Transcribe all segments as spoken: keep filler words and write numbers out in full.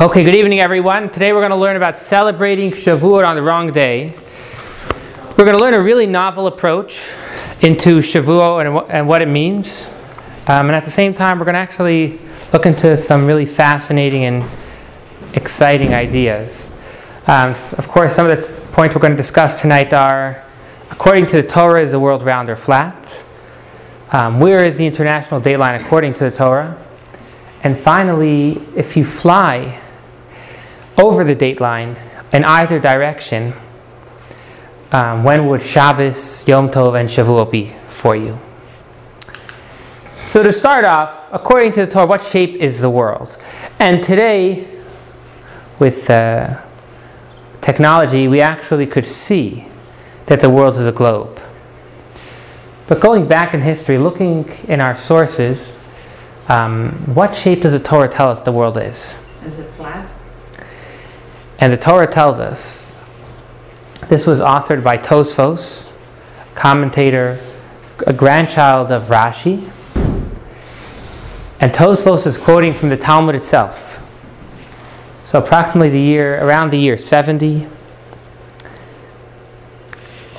Okay, good evening everyone. Today we're going to learn about celebrating Shavuot on the wrong day. We're going to learn a really novel approach into Shavuot and, and what it means. Um, and at the same time, we're going to actually look into some really fascinating and exciting ideas. Um, of course, some of the points we're going to discuss tonight are, according to the Torah, is the world round or flat? Um, where is the international dateline according to the Torah? And finally, if you fly over the dateline in either direction, um, when would Shabbos, Yom Tov, and Shavuot be for you? So to start off, according to the Torah, what shape is the world? And today, with uh, technology, we actually could see that the world is a globe. But going back in history, looking in our sources, um, what shape does the Torah tell us the world is? Is it flat? And the Torah tells us, this was authored by Tosfos, commentator, a grandchild of Rashi. And Tosfos is quoting from the Talmud itself. So approximately the year, around the year seventy,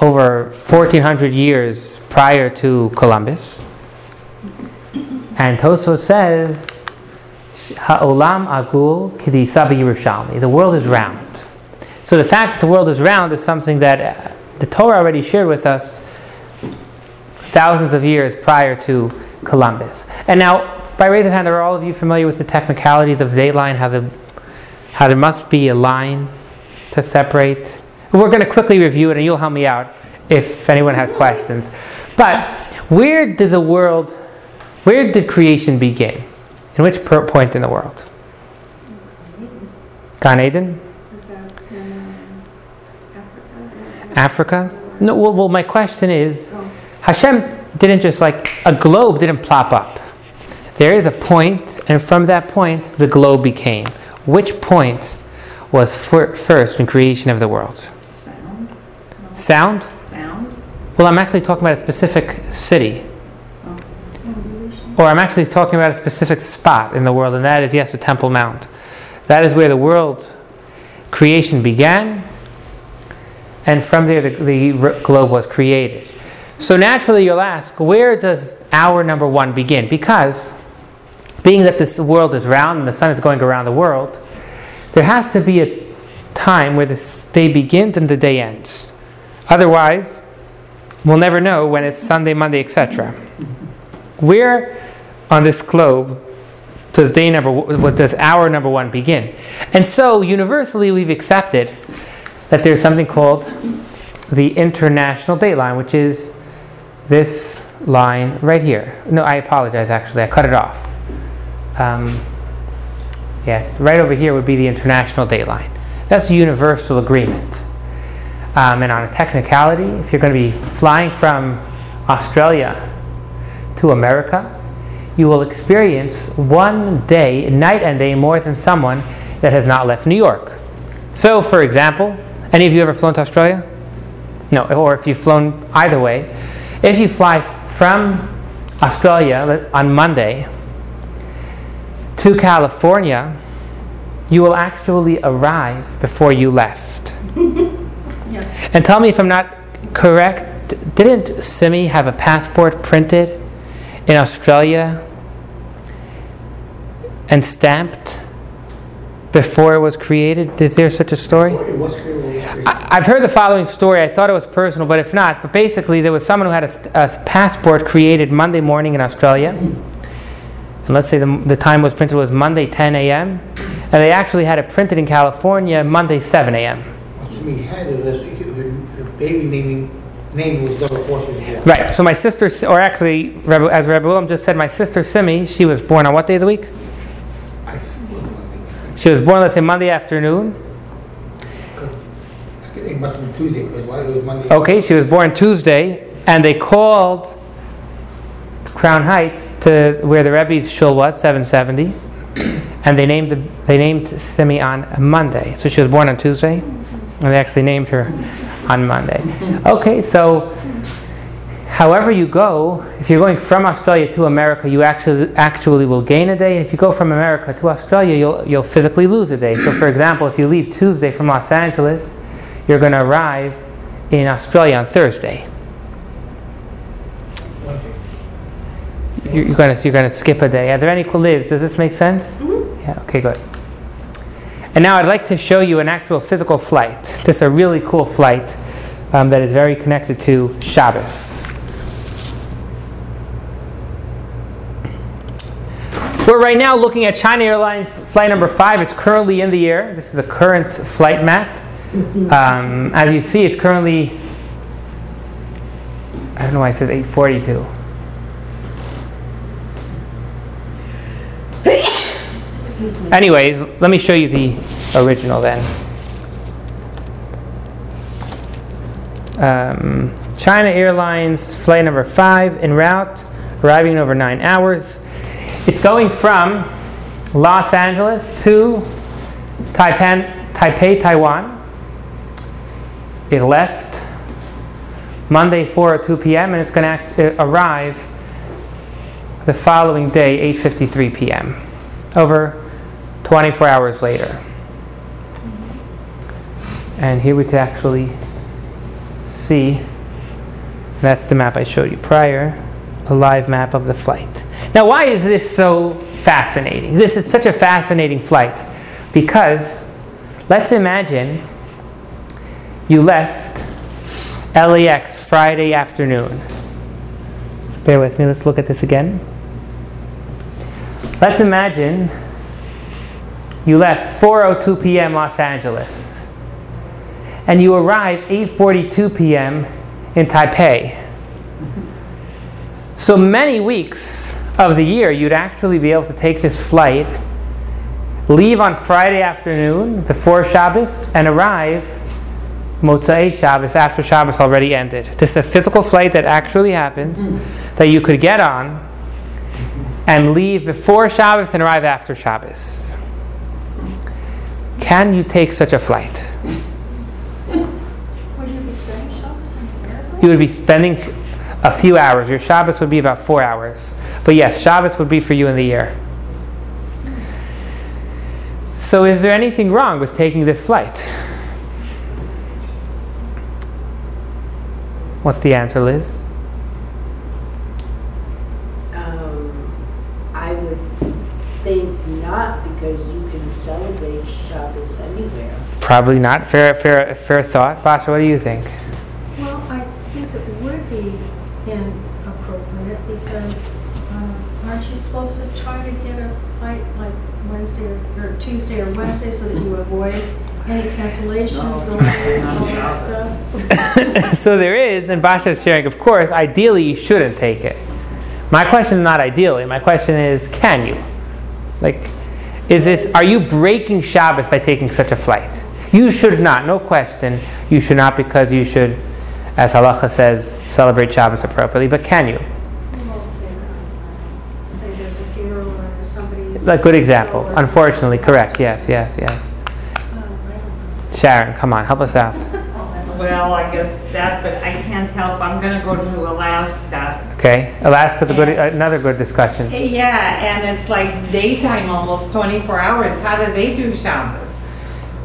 over fourteen hundred years prior to Columbus. And Tosfos says, Ha'olam agul k'disa b'Yerushalmi. The world is round. So the fact that the world is round is something that the Torah already shared with us thousands of years prior to Columbus. And now, by raising hand, are all of you familiar with the technicalities of the dateline, how, the, how there must be a line to separate? We're going to quickly review it, and you'll help me out if anyone has questions. But where did the world, where did creation begin? In which point in the world? Gan Eden? Africa? No. Well, well, my question is, Hashem didn't just like, a globe didn't plop up. There is a point, and from that point, the globe became. Which point was for, first in creation of the world? Sound. No. Sound? Sound. Well, I'm actually talking about a specific city. Or I'm actually talking about a specific spot in the world, and that is, yes, the Temple Mount. That is where the world creation began, and from there the, the globe was created. So naturally you'll ask, where does hour number one begin? Because, being that this world is round and the sun is going around the world, there has to be a time where the day begins and the day ends. Otherwise, we'll never know when it's Sunday, Monday, et cetera. Where on this globe does day number, what does hour number one begin? And so universally we've accepted that there's something called the international dateline, which is this line right here. No, I apologize. Actually, I cut it off. Um, yes, right over here would be the international dateline. That's a universal agreement. Um, and on a technicality, if you're going to be flying from Australia to America, you will experience one day, night and day, more than someone that has not left New York. So, for example, any of you ever flown to Australia? No, or if you've flown either way. If you fly from Australia on Monday to California, you will actually arrive before you left. Yeah. And tell me if I'm not correct, didn't Simi have a passport printed in Australia and stamped before it was created? Is there such a story? It was created, it was created. I, I've heard the following story. I thought it was personal, but if not, but basically there was someone who had a, a passport created Monday morning in Australia, and let's say the, the time was printed was Monday ten a.m. and they actually had it printed in California Monday seven a.m. What's he had it was her baby naming name was never forced was born. Right. So my sister, or actually, as Rebbe Willem just said, my sister Simi, she was born on what day of the week? I she was born, let's say, Monday afternoon. It must have been Tuesday because why it was Monday. Okay, she was born Tuesday, and they called Crown Heights to where the Rebbe's shul was, seven seventy, and they named the, they named Simi on Monday. So she was born on Tuesday, and they actually named her on Monday. Okay, so however you go, if you're going from Australia to America, you actually actually will gain a day. And if you go from America to Australia, you'll you'll physically lose a day. So, for example, if you leave Tuesday from Los Angeles, you're going to arrive in Australia on Thursday. You're going to you're going to skip a day. Are there any quizzes? Does this make sense? Mm-hmm. Yeah. Okay. Good. And now I'd like to show you an actual physical flight. This is a really cool flight um, that is very connected to Shabbos. We're right now looking at China Airlines flight number five. It's currently in the air. This is the current flight map. Um, as you see, it's currently, I don't know why it says eight forty-two. Anyways, let me show you the original then. Um, China Airlines flight number five en route, arriving in over nine hours. It's going from Los Angeles to Taipan, Taipei, Taiwan. It left Monday four oh two p.m. and it's going to act, uh, arrive the following day eight fifty-three p.m. over twenty-four hours later. And here we could actually see, that's the map I showed you prior, a live map of the flight. Now, why is this so fascinating? This is such a fascinating flight because let's imagine you left L A X Friday afternoon. So bear with me, let's look at this again. Let's imagine you left four oh two p.m. Los Angeles and you arrive eight forty-two p.m. in Taipei. So many weeks of the year you'd actually be able to take this flight, leave on Friday afternoon before Shabbos, and arrive Motza'i Shabbos, after Shabbos already ended. This is a physical flight that actually happens, that you could get on and leave before Shabbos and arrive after Shabbos. Can you take such a flight? Would you be spending Shabbos in the airport? You would be spending a few hours. Your Shabbos would be about four hours. But yes, Shabbos would be for you in the air. So is there anything wrong with taking this flight? What's the answer, Liz? Um, I would think not, because you can celebrate Shabbos anywhere. Probably not. Fair, fair, fair thought. Basha, what do you think? Well, I think it would be inappropriate because um, aren't you supposed to try to get a flight like Wednesday or, or Tuesday or Wednesday so that you avoid any cancellations, delays, all that stuff? So there is, and Basha is sharing, of course, ideally you shouldn't take it. My question is not ideally, my question is, can you? Like, is this, are you breaking Shabbos by taking such a flight? You should not, no question, you should not, because you should, as Halacha says, celebrate Shabbos appropriately, but can you? Well, say, uh, say there's a funeral or somebody's... A good example, unfortunately, correct, yes, yes, yes. Sharon, come on, help us out. Well, I guess that, but I can't help. I'm going to go to Alaska. Okay, Alaska's a good, another good discussion. Yeah, and it's like daytime, almost twenty-four hours. How do they do Shabbos?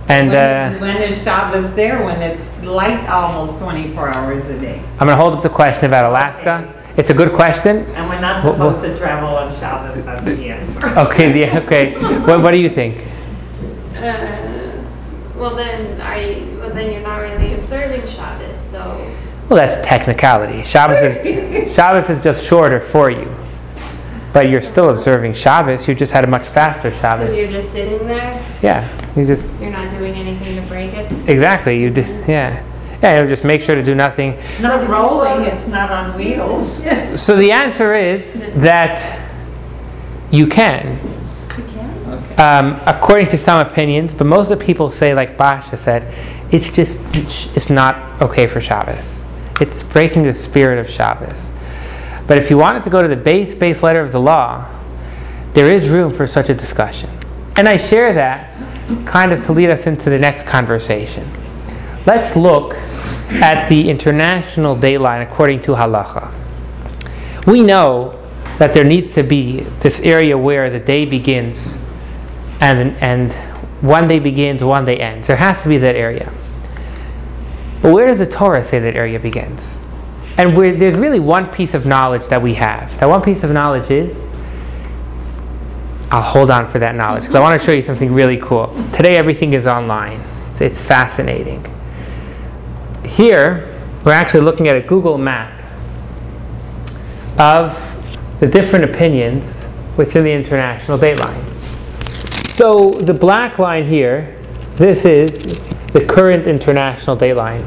And when, uh, is, when is Shabbos there? When it's light, almost twenty-four hours a day. I'm going to hold up the question about Alaska. Okay. It's a good question. And we're not supposed we'll, to travel on Shabbos. That's the answer. Okay. The, okay. what, what do you think? Uh, Well then, are you, well then, you're not really observing Shabbos, so... Well, that's technicality. Shabbos is, Shabbos is just shorter for you. But you're still observing Shabbos, you just had a much faster Shabbos. Because you're just sitting there? Yeah, you just... You're not doing anything to break it? Exactly, you do, yeah. Yeah, you'll just make sure to do nothing. It's not rolling, it's not on wheels. Yes. So the answer is that you can. Um, according to some opinions, but most of the people say, like Basha said, it's just, it's, it's not okay for Shabbos. It's breaking the spirit of Shabbos. But if you wanted to go to the base, base letter of the law, there is room for such a discussion. And I share that kind of to lead us into the next conversation. Let's look at the international dateline according to Halacha. We know that there needs to be this area where the day begins and and one day begins, one day ends. There has to be that area. But where does the Torah say that area begins? And where, there's really one piece of knowledge that we have. That one piece of knowledge is, I'll hold on for that knowledge because I want to show you something really cool. Today everything is online. It's, it's fascinating. Here, we're actually looking at a Google map of the different opinions within the international date line. So the black line here, this is the current international date line.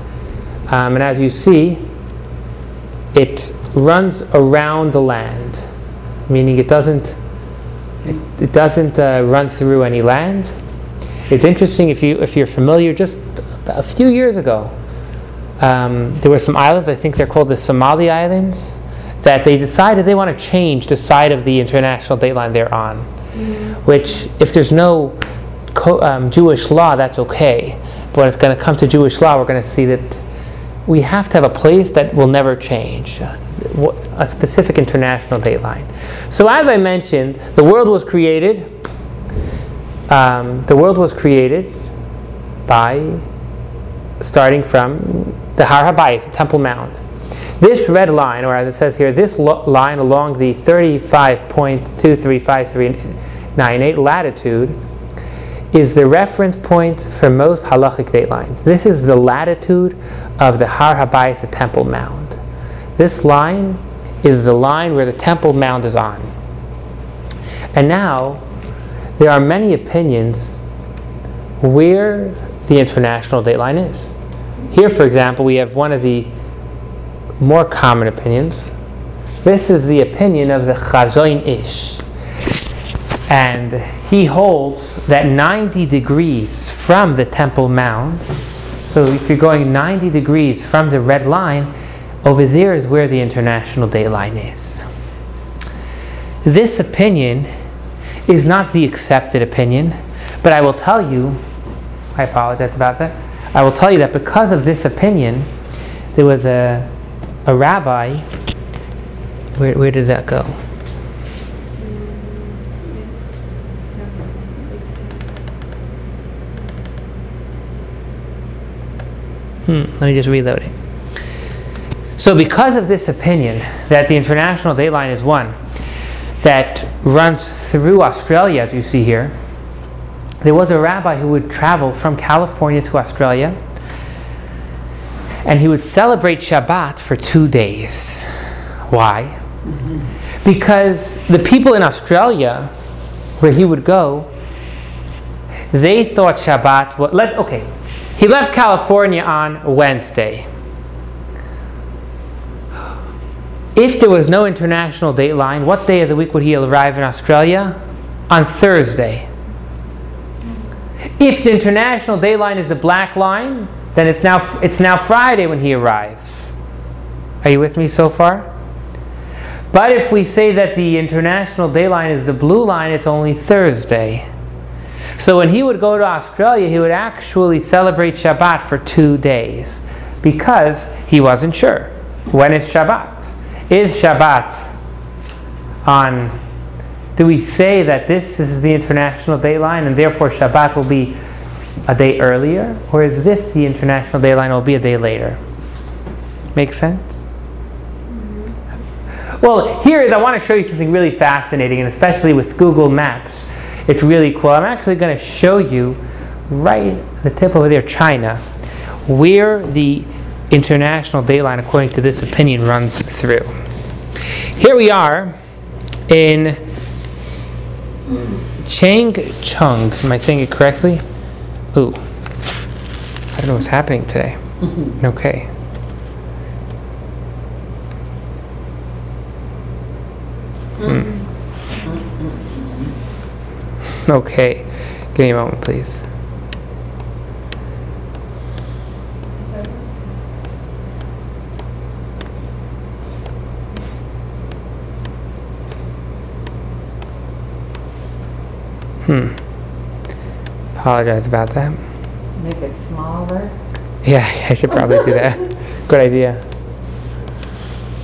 Um, and as you see, it runs around the land, meaning it doesn't it, it doesn't uh, run through any land. It's interesting if you if you're familiar. Just a few years ago, um, there were some islands. I think they're called the Somali Islands. That they decided they want to change the side of the international date line they're on, mm-hmm. which, if there's no co- um, Jewish law, that's okay. But when it's going to come to Jewish law, we're going to see that we have to have a place that will never change, a specific international date line. So, as I mentioned, the world was created. Um, the world was created by starting from the Har Habayit, the Temple Mount. This red line, or as it says here, this lo- line along the thirty-five point two three five three nine eight latitude is the reference point for most halachic date lines. This is the latitude of the Har Habayit, the Temple Mount. This line is the line where the Temple Mount is on. And now, there are many opinions where the international date line is. Here, for example, we have one of the more common opinions. This is the opinion of the Chazon Ish, and he holds that ninety degrees from the Temple Mount, so if you're going ninety degrees from the red line, over there is where the international date line is. This opinion is not the accepted opinion, but I will tell you, I apologize about that, I will tell you that because of this opinion, there was a A rabbi, where, where did that go? Hmm, let me just reload it. So because of this opinion that the international date line is one that runs through Australia, as you see here, there was a rabbi who would travel from California to Australia, and he would celebrate Shabbat for two days. Why? Mm-hmm. Because the people in Australia, where he would go, they thought Shabbat was... Let, okay, he left California on Wednesday. If there was no international date line, what day of the week would he arrive in Australia? On Thursday. If the international date line is the black line, then it's now it's now Friday when he arrives. Are you with me so far? But if we say that the international day line is the blue line, it's only Thursday. So when he would go to Australia, he would actually celebrate Shabbat for two days because he wasn't sure. When is Shabbat? Is Shabbat on... Do we say that this is the international day line and therefore Shabbat will be a day earlier, or is this the international day line will be a day later? Make sense? Mm-hmm. Well, here is, I want to show you something really fascinating, and especially with Google Maps, it's really cool. I'm actually going to show you right the tip over there, China, where the international day line, according to this opinion, runs through. Here we are in Changchun. Am I saying it correctly? Ooh, I don't know what's happening today. Mm-hmm. Okay. Mm. Okay, give me a moment, please. Hmm. Apologize about that. Make it smaller. Yeah, I should probably do that. Good idea.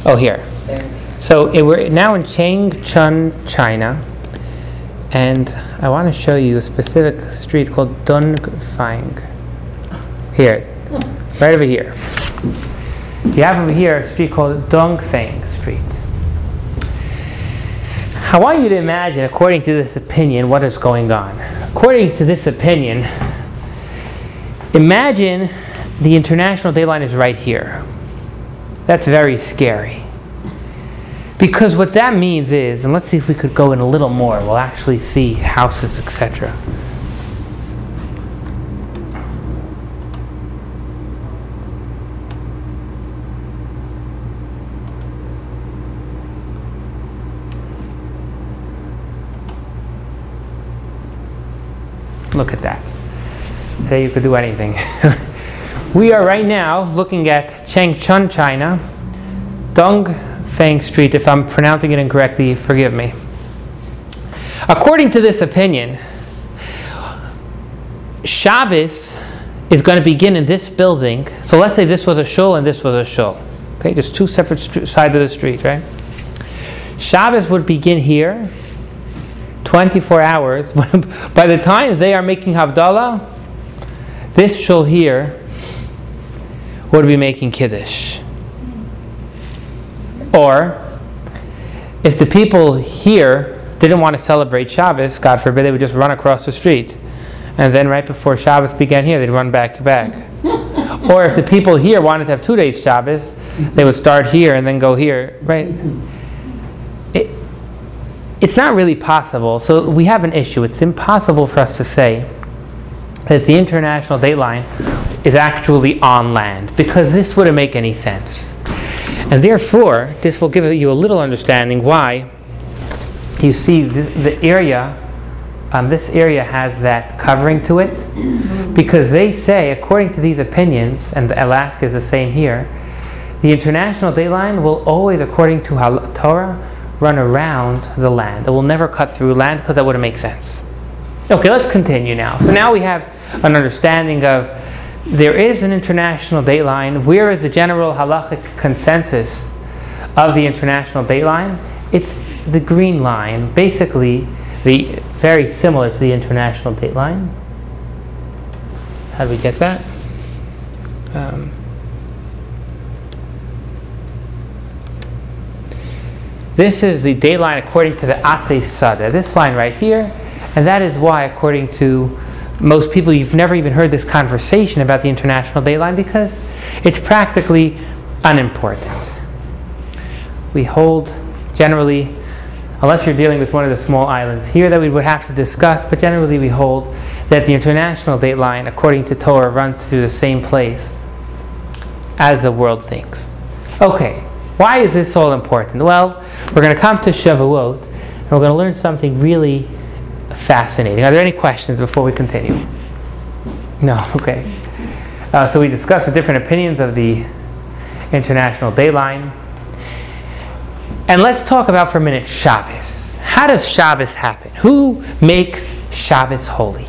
Oh, here. There. So it, we're now in Changchun, China, and I want to show you a specific street called Dongfeng. Here, right over here. You have over here a street called Dongfeng Street. I want you to imagine, according to this opinion, what is going on. According to this opinion, imagine the international dateline is right here. That's very scary. Because what that means is, and let's see if we could go in a little more, we'll actually see houses, et cetera. Look at that. Today you could do anything. We are right now looking at Changchun, China, Dongfeng Street. If I'm pronouncing it incorrectly, forgive me. According to this opinion, Shabbos is going to begin in this building. So let's say this was a shul and this was a shul. Okay, there's two separate st- sides of the street, right? Shabbos would begin here. twenty-four hours. By the time they are making Havdalah, this shul here would be making Kiddush. Or, if the people here didn't want to celebrate Shabbos, God forbid, they would just run across the street. And then right before Shabbos began here, they'd run back to back. Or if the people here wanted to have two days Shabbos, they would start here and then go here, right? It, It's not really possible, so we have an issue. It's impossible for us to say that the international dateline is actually on land, because this wouldn't make any sense. And therefore, this will give you a little understanding why you see the, the area, um, this area has that covering to it, because they say, according to these opinions, and Alaska is the same here, the international dateline will always, according to Hal- Torah, run around the land. It will never cut through land, because that wouldn't make sense. Okay, let's continue now. So now we have an understanding of there is an international dateline. Where is the general halachic consensus of the international dateline? It's the green line, basically the very similar to the international dateline. How do we get that? Um, This is the dateline according to the Atzei Sada. This line right here, and that is why, according to most people, you've never even heard this conversation about the international dateline, because it's practically unimportant. We hold generally, unless you're dealing with one of the small islands here that we would have to discuss, but generally we hold that the international dateline, according to Torah, runs through the same place as the world thinks. Okay. Why is this all important? Well, we're going to come to Shavuot, and we're going to learn something really fascinating. Are there any questions before we continue? No? Okay. Uh, so we discussed the different opinions of the international dateline. And let's talk about for a minute Shabbos. How does Shabbos happen? Who makes Shabbos holy?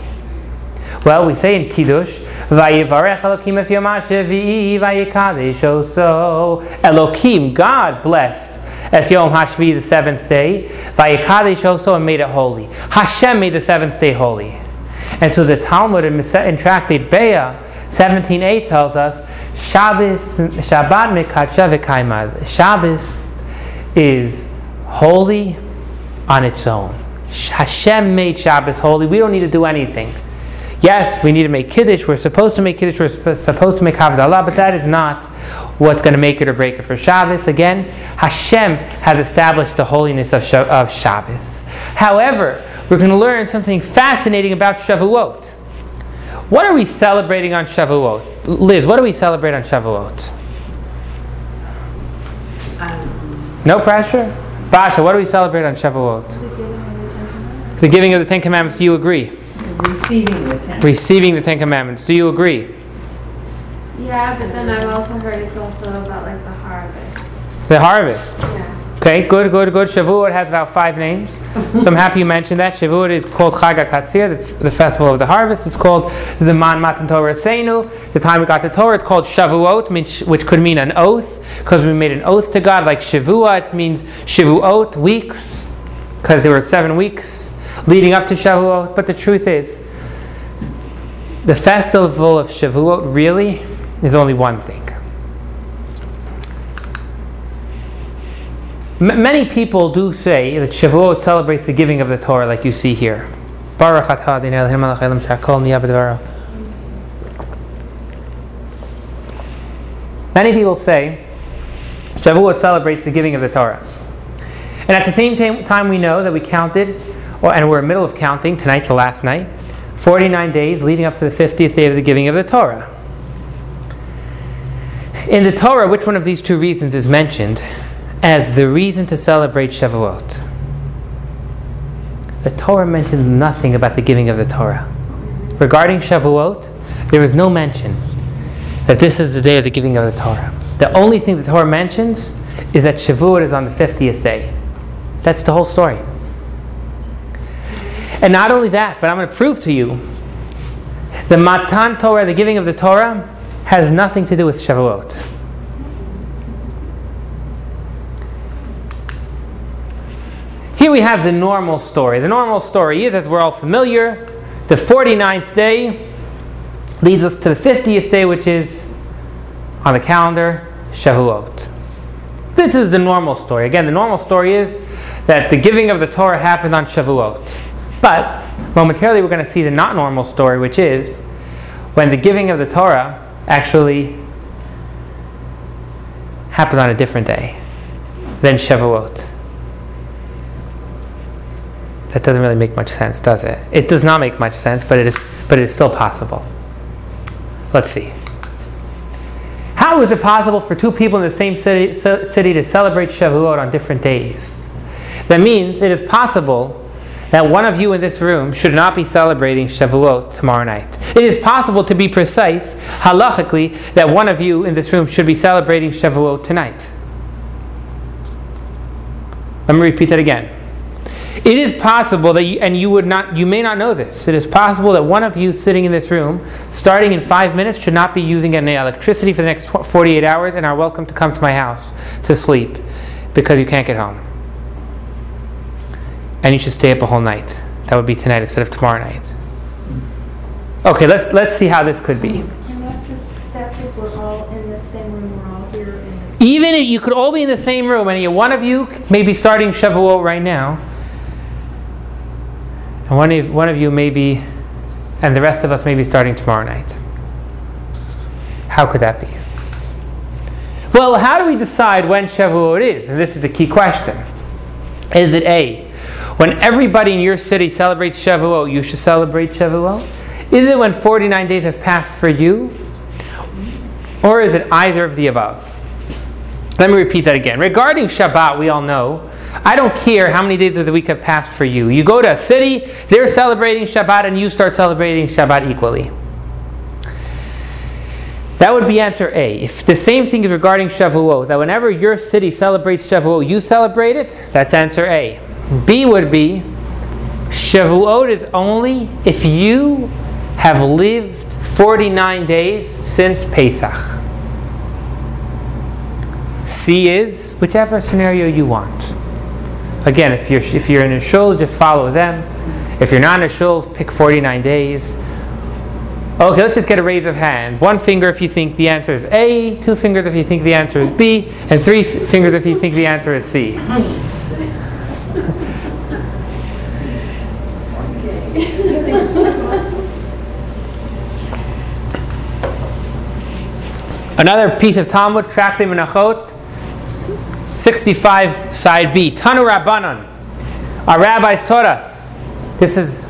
Well, we say in Kiddush, Vayivarech Elokim es Yom Hashvi Vayikadish Hosho. Elokim, God blessed es Yom Hashvi, the seventh day. Vayikadish Hosho, and made it holy. Hashem made the seventh day holy. And so the Talmud in, in Tractate Be'ah seventeen eight tells us, Shabbos, Shabbat Mekadsha V'Kaimah. Shabbos is holy on its own. Hashem made Shabbos holy. We don't need to do anything. Yes, we need to make Kiddush, we're supposed to make Kiddush, we're sp- supposed to make Havdalah, but that is not what's going to make it or break it for Shabbos. Again, Hashem has established the holiness of, Sh- of Shabbos. However, we're going to learn something fascinating about Shavuot. What are we celebrating on Shavuot? Liz, what do we celebrate on Shavuot? Um, no pressure? Basha, what do we celebrate on Shavuot? The giving of the Ten Commandments, do you agree? Receiving the Ten. Receiving the Ten Commandments. Do you agree? Yeah, but then I've also heard it's also about like the harvest. The harvest? Yeah. Okay, good, good, good. Shavuot has about five names. So I'm happy you mentioned that. Shavuot is called Chag HaKatzir, that's the festival of the harvest. It's called Zeman Matan Torah Seinu, the time we got the Torah. It's called Shavuot, which could mean an oath, because we made an oath to God. Like Shavuot, it means Shavuot, weeks, because there were seven weeks leading up to Shavuot. But the truth is, the festival of Shavuot really is only one thing. Many people do say that Shavuot celebrates the giving of the Torah, like you see here. Many people say Shavuot celebrates the giving of the Torah. And at the same t- time we know that we counted, or, and we're in the middle of counting, tonight to last night, forty-nine days leading up to the fiftieth day of the giving of the Torah. In the Torah, which one of these two reasons is mentioned as the reason to celebrate Shavuot? The Torah mentions nothing about the giving of the Torah. Regarding Shavuot, there is no mention that this is the day of the giving of the Torah. The only thing the Torah mentions is that Shavuot is on the fiftieth day. That's the whole story. And not only that, but I'm going to prove to you the Matan Torah, the giving of the Torah, has nothing to do with Shavuot. Here we have the normal story. The normal story is, as we're all familiar, the forty-ninth day leads us to the fiftieth day, which is, on the calendar, Shavuot. This is the normal story. Again, the normal story is that the giving of the Torah happened on Shavuot. But, momentarily we're going to see the not normal story, which is when the giving of the Torah actually happened on a different day than Shavuot. That doesn't really make much sense, does it? It does not make much sense, but it is but it is still possible. Let's see. How is it possible for two people in the same city, city to celebrate Shavuot on different days? That means it is possible that one of you in this room should not be celebrating Shavuot tomorrow night. It is possible, to be precise, halachically, that one of you in this room should be celebrating Shavuot tonight. Let me repeat that again. It is possible that, you, and you would not, you may not know this, it is possible that one of you sitting in this room, starting in five minutes, should not be using any electricity for the next forty-eight hours and are welcome to come to my house to sleep because you can't get home. And you should stay up a whole night. That would be tonight instead of tomorrow night. Okay, let's let's see how this could be. And that's just, that's if we're all in the same room, we're all here in the same room. Even if you could all be in the same room, and one of you may be starting Shavuot right now, and one of, one of you may be, and the rest of us may be starting tomorrow night. How could that be? Well, how do we decide when Shavuot is? And this is the key question. Is it A, when everybody in your city celebrates Shavuot, you should celebrate Shavuot? Is it when forty-nine days have passed for you? Or is it either of the above? Let me repeat that again. Regarding Shabbat, we all know, I don't care how many days of the week have passed for you. You go to a city, they're celebrating Shabbat, and you start celebrating Shabbat equally. That would be answer A. If the same thing is regarding Shavuot, that whenever your city celebrates Shavuot, you celebrate it, that's answer A. B would be, Shavuot is only if you have lived forty-nine days since Pesach. C is whichever scenario you want. Again, if you're if you're in a shul, just follow them. If you're not in a shul, pick forty-nine days. Okay, let's just get a raise of hands. One finger if you think the answer is A, two fingers if you think the answer is B, and three f- fingers if you think the answer is C. Another piece of Talmud, Tractate Menachot, sixty-five, side B. Tanu Rabbanon. Our rabbis taught us. This is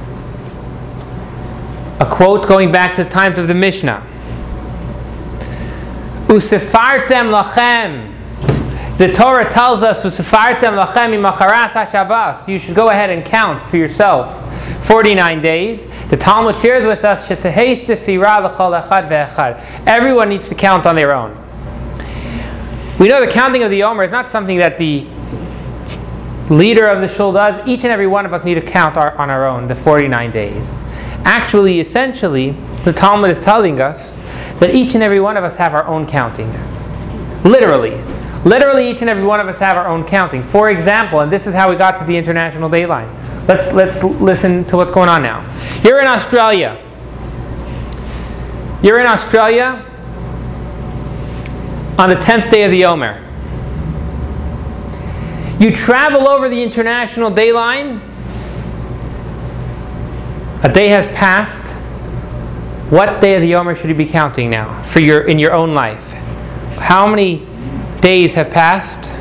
a quote going back to the times of the Mishnah. Usefartem lachem. The Torah tells us, Usefartem lachem imacharas haShabbos. You should go ahead and count for yourself forty-nine days. The Talmud shares with us, Shetehei sefira l'chol echad ve'echad. Everyone needs to count on their own. We know the counting of the Omer is not something that the leader of the shul does, each and every one of us need to count our, on our own the forty-nine days. Actually, essentially, the Talmud is telling us that each and every one of us have our own counting. Literally. Literally, each and every one of us have our own counting. For example, and this is how we got to the International Dateline. Let's, let's listen to what's going on now. You're in Australia. You're in Australia on the tenth day of the Omer. You travel over the International Dateline. A day has passed. What day of the Omer should you be counting now for your in your own life? How many days have passed?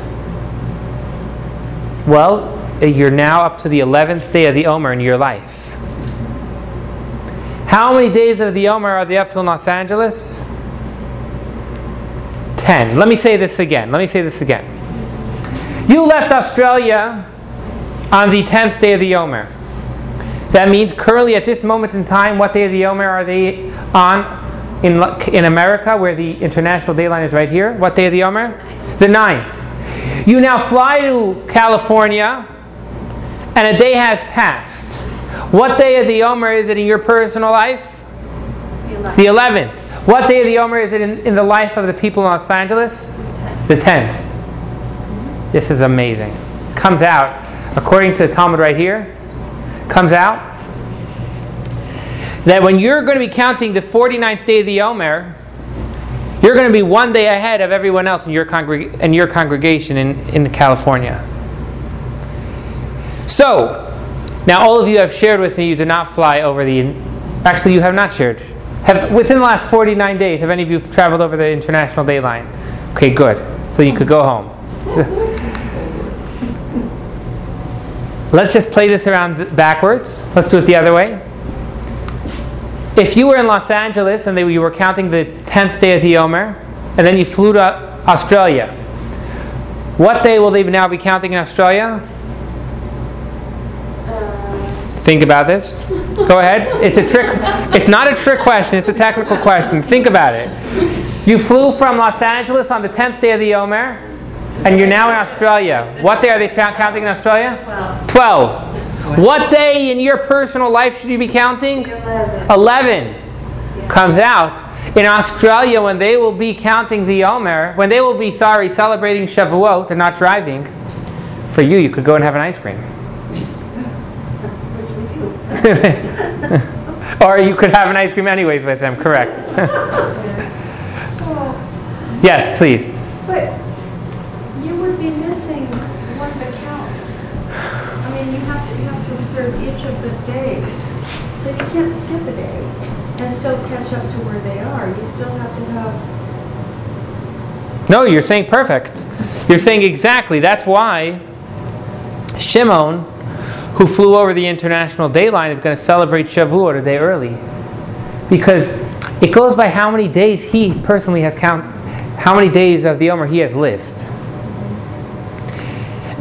Well, you're now up to the eleventh day of the Omer in your life. How many days of the Omer are they up to in Los Angeles? Ten. Let me say this again. Let me say this again. You left Australia on the tenth day of the Omer. That means currently at this moment in time, what day of the Omer are they on in in America, where the International Dateline is right here? What day of the Omer? The ninth. You now fly to California, and a day has passed. What day of the Omer is it in your personal life? The eleventh. What day of the Omer is it in, in the life of the people in Los Angeles? The tenth. This is amazing. Comes out, according to the Talmud right here, comes out that when you're going to be counting the forty-ninth day of the Omer, you're going to be one day ahead of everyone else in your, congreg- in your congregation in, in California. So, now all of you have shared with me, you did not fly over the... Actually, you have not shared. Have within the last forty-nine days, have any of you traveled over the International Dateline? Okay, good. So you could go home. Let's just play this around backwards. Let's do it the other way. If you were in Los Angeles and they, you were counting the tenth day of the Omer, and then you flew to Australia, what day will they now be counting in Australia? Uh. Think about this. Go ahead. It's a trick. It's not a trick question. It's a technical question. Think about it. You flew from Los Angeles on the tenth day of the Omer, and you're now in Australia. What day are they counting in Australia? Twelve. Twelve. What day in your personal life should you be counting? Eleven. Eleven. Yeah. Comes out. In Australia, when they will be counting the Omer, when they will be, sorry, celebrating Shavuot, they're not driving, for you, you could go and have an ice cream. Or you could have an ice cream anyways with them, correct. So, yes, please. But you would be missing one of the counts. I mean, you have to you have to observe each of the days, so you can't skip a day and still catch up to where they are. You still have to have. No, you're saying perfect. You're saying exactly. That's why Shimon, who flew over the International Dateline, is going to celebrate Shavuot a day early, because it goes by how many days he personally has count, how many days of the Omer he has lived.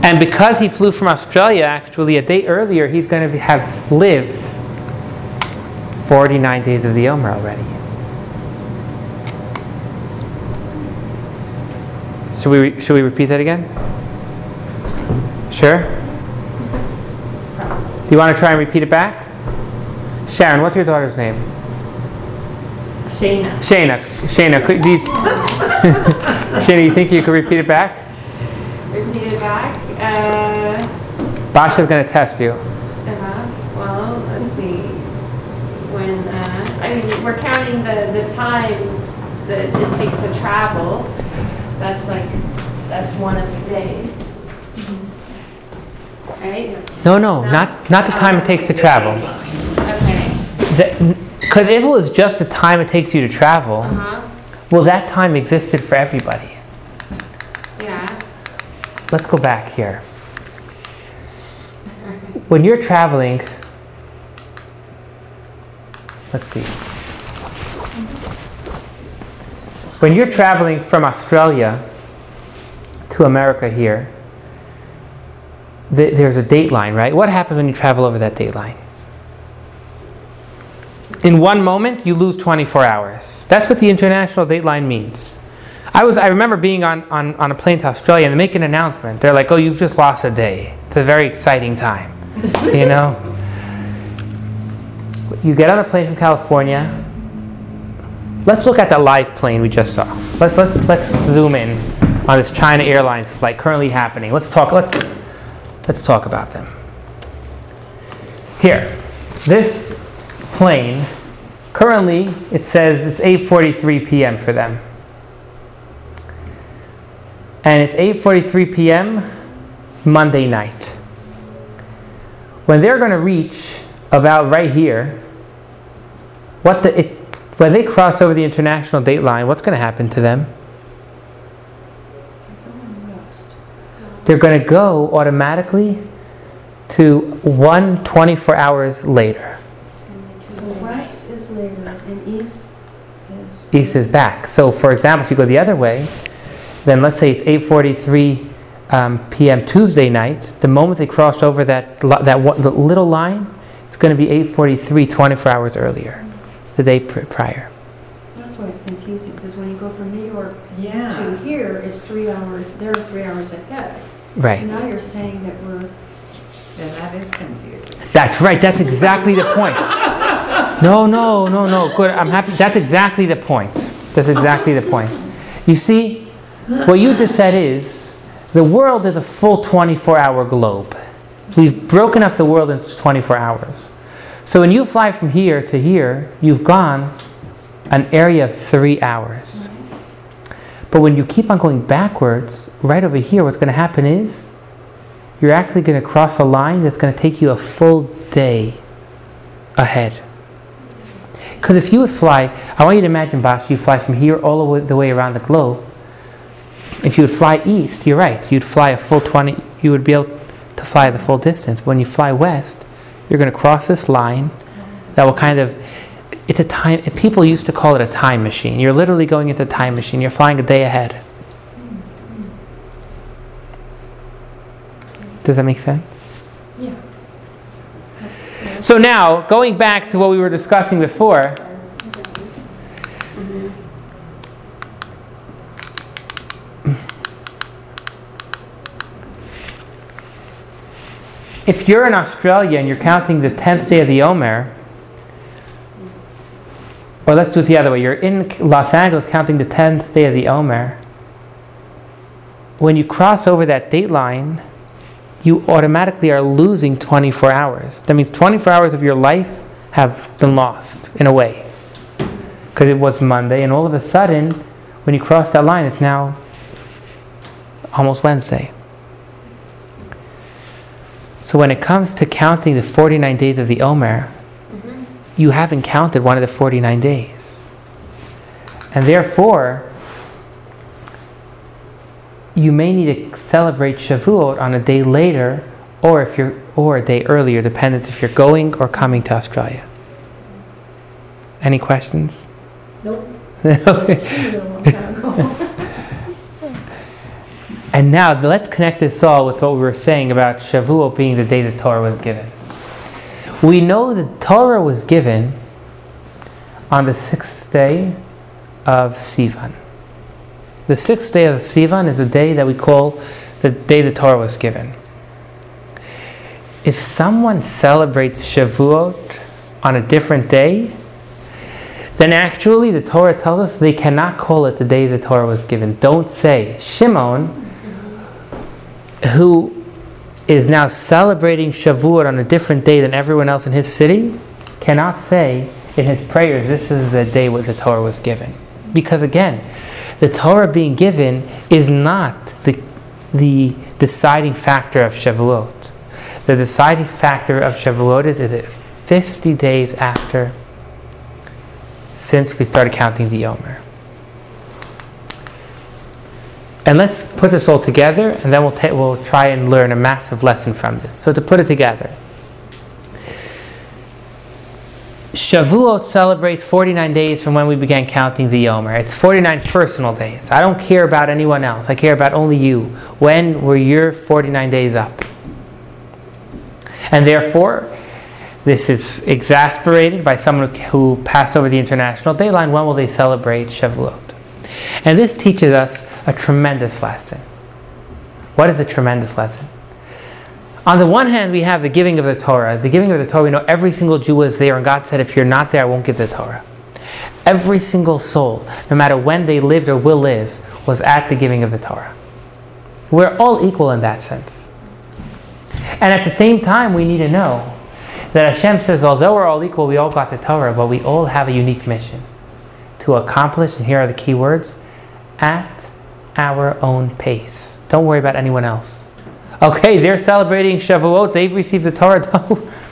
And because he flew from Australia, actually, a day earlier, he's going to have lived forty-nine days of the Omer already. Should we, re- should we repeat that again? Sure? Do you want to try and repeat it back? Sharon, what's your daughter's name? Shayna. Shayna. Shayna, could, do you, Shayna, you think you could repeat it back? Repeat it back. Uh, Basha's going to test you. Uh-huh. Well, let's see. When uh, I mean, we're counting the, the time that it takes to travel. That's like that's one of the days, mm-hmm. Right? No, no, not not, not the time it takes to travel. Okay. Because if it was just the time it takes you to travel, uh-huh. Well, that time existed for everybody. Let's go back here. When you're traveling, let's see. When you're traveling from Australia to America here, th- there's a dateline, right? What happens when you travel over that dateline? In one moment, you lose twenty-four hours. That's what the International Dateline means. I was I remember being on, on, on a plane to Australia, and they make an announcement. They're like, oh, you've just lost a day. It's a very exciting time. You know? You get on a plane from California. Let's look at the live plane we just saw. Let's let's let's zoom in on this China Airlines flight currently happening. Let's talk let's let's talk about them. Here. This plane currently, it says it's eight forty-three p.m. for them. And it's eight forty-three p.m. Monday night. When they're going to reach about right here, what the it, when they cross over the international date line, what's going to happen to them? They're going to go automatically to one twenty-four hours later. So west is later and east is... East is back. So for example, if you go the other way, then let's say it's eight forty-three um, p m. Tuesday night. The moment they cross over that that one, the little line, it's going to be eight forty-three, twenty-four hours earlier, the day pr- prior. That's why it's confusing, because when you go from New York yeah. to here, it's three hours. They're three hours ahead. Right. So now you're saying that we're... Then that is confusing. That's right. That's exactly the point. No, no, no, no. Good. I'm happy. That's exactly the point. That's exactly the point. You see, what you just said is, the world is a full twenty-four hour globe. We've broken up the world into twenty-four hours. So when you fly from here to here, you've gone an area of three hours. But when you keep on going backwards, right over here, what's going to happen is, you're actually going to cross a line that's going to take you a full day ahead. Because if you would fly, I want you to imagine, Bosch, you fly from here all the way around the globe. If you would fly east, you're right, you'd fly a full twenty, you would be able to fly the full distance. When you fly west, you're going to cross this line that will kind of, it's a time, people used to call it a time machine. You're literally going into a time machine. You're flying a day ahead. Does that make sense? Yeah. So now, going back to what we were discussing before, if you're in Australia and you're counting the tenth day of the Omer, or let's do it the other way, you're in Los Angeles counting the tenth day of the Omer, when you cross over that date line, you automatically are losing twenty-four hours. That means twenty-four hours of your life have been lost, in a way. Because it was Monday, and all of a sudden, when you cross that line, it's now almost Wednesday. So when it comes to counting the forty-nine days of the Omer, mm-hmm. you haven't counted one of the forty-nine days. And therefore, you may need to celebrate Shavuot on a day later, or if you're, or a day earlier, dependent if you're going or coming to Australia. Any questions? Nope. And now, let's connect this all with what we were saying about Shavuot being the day the Torah was given. We know the Torah was given on the sixth day of Sivan. The sixth day of Sivan is the day that we call the day the Torah was given. If someone celebrates Shavuot on a different day, then actually the Torah tells us they cannot call it the day the Torah was given. Don't say, Shimon, who is now celebrating Shavuot on a different day than everyone else in his city, cannot say in his prayers, this is the day when the Torah was given. Because again, the Torah being given is not the, the deciding factor of Shavuot. The deciding factor of Shavuot is, is it fifty days after since we started counting the Omer? And let's put this all together, and then we'll ta- we'll try and learn a massive lesson from this. So to put it together, Shavuot celebrates forty-nine days from when we began counting the Omer. It's forty-nine personal days. I don't care about anyone else. I care about only you. When were your forty-nine days up? And therefore, this is exasperated by someone who passed over the international date line. When will they celebrate Shavuot? And this teaches us a tremendous lesson. What is a tremendous lesson? On the one hand, we have the giving of the Torah. The giving of the Torah, we know every single Jew was there, and God said, if you're not there, I won't give the Torah. Every single soul, no matter when they lived or will live, was at the giving of the Torah. We're all equal in that sense. And at the same time, we need to know that Hashem says, although we're all equal, we all got the Torah, but we all have a unique mission to accomplish, and here are the key words, at our own pace. Don't worry about anyone else. Okay, they're celebrating Shavuot, they've received the Torah,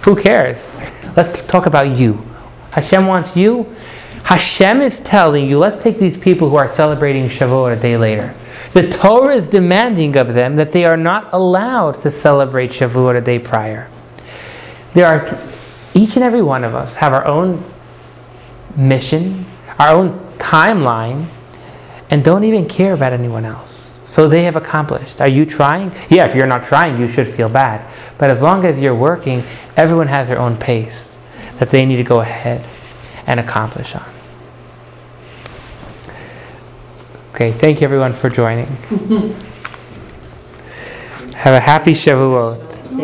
who cares? Let's talk about you. Hashem wants you. Hashem is telling you, let's take these people who are celebrating Shavuot a day later. The Torah is demanding of them that they are not allowed to celebrate Shavuot a day prior. There are, each and every one of us have our own mission, our own timeline, and don't even care about anyone else. So they have accomplished. Are you trying? Yeah, if you're not trying, you should feel bad. But as long as you're working, everyone has their own pace that they need to go ahead and accomplish on. Okay, thank you everyone for joining. Have a happy Shavuot.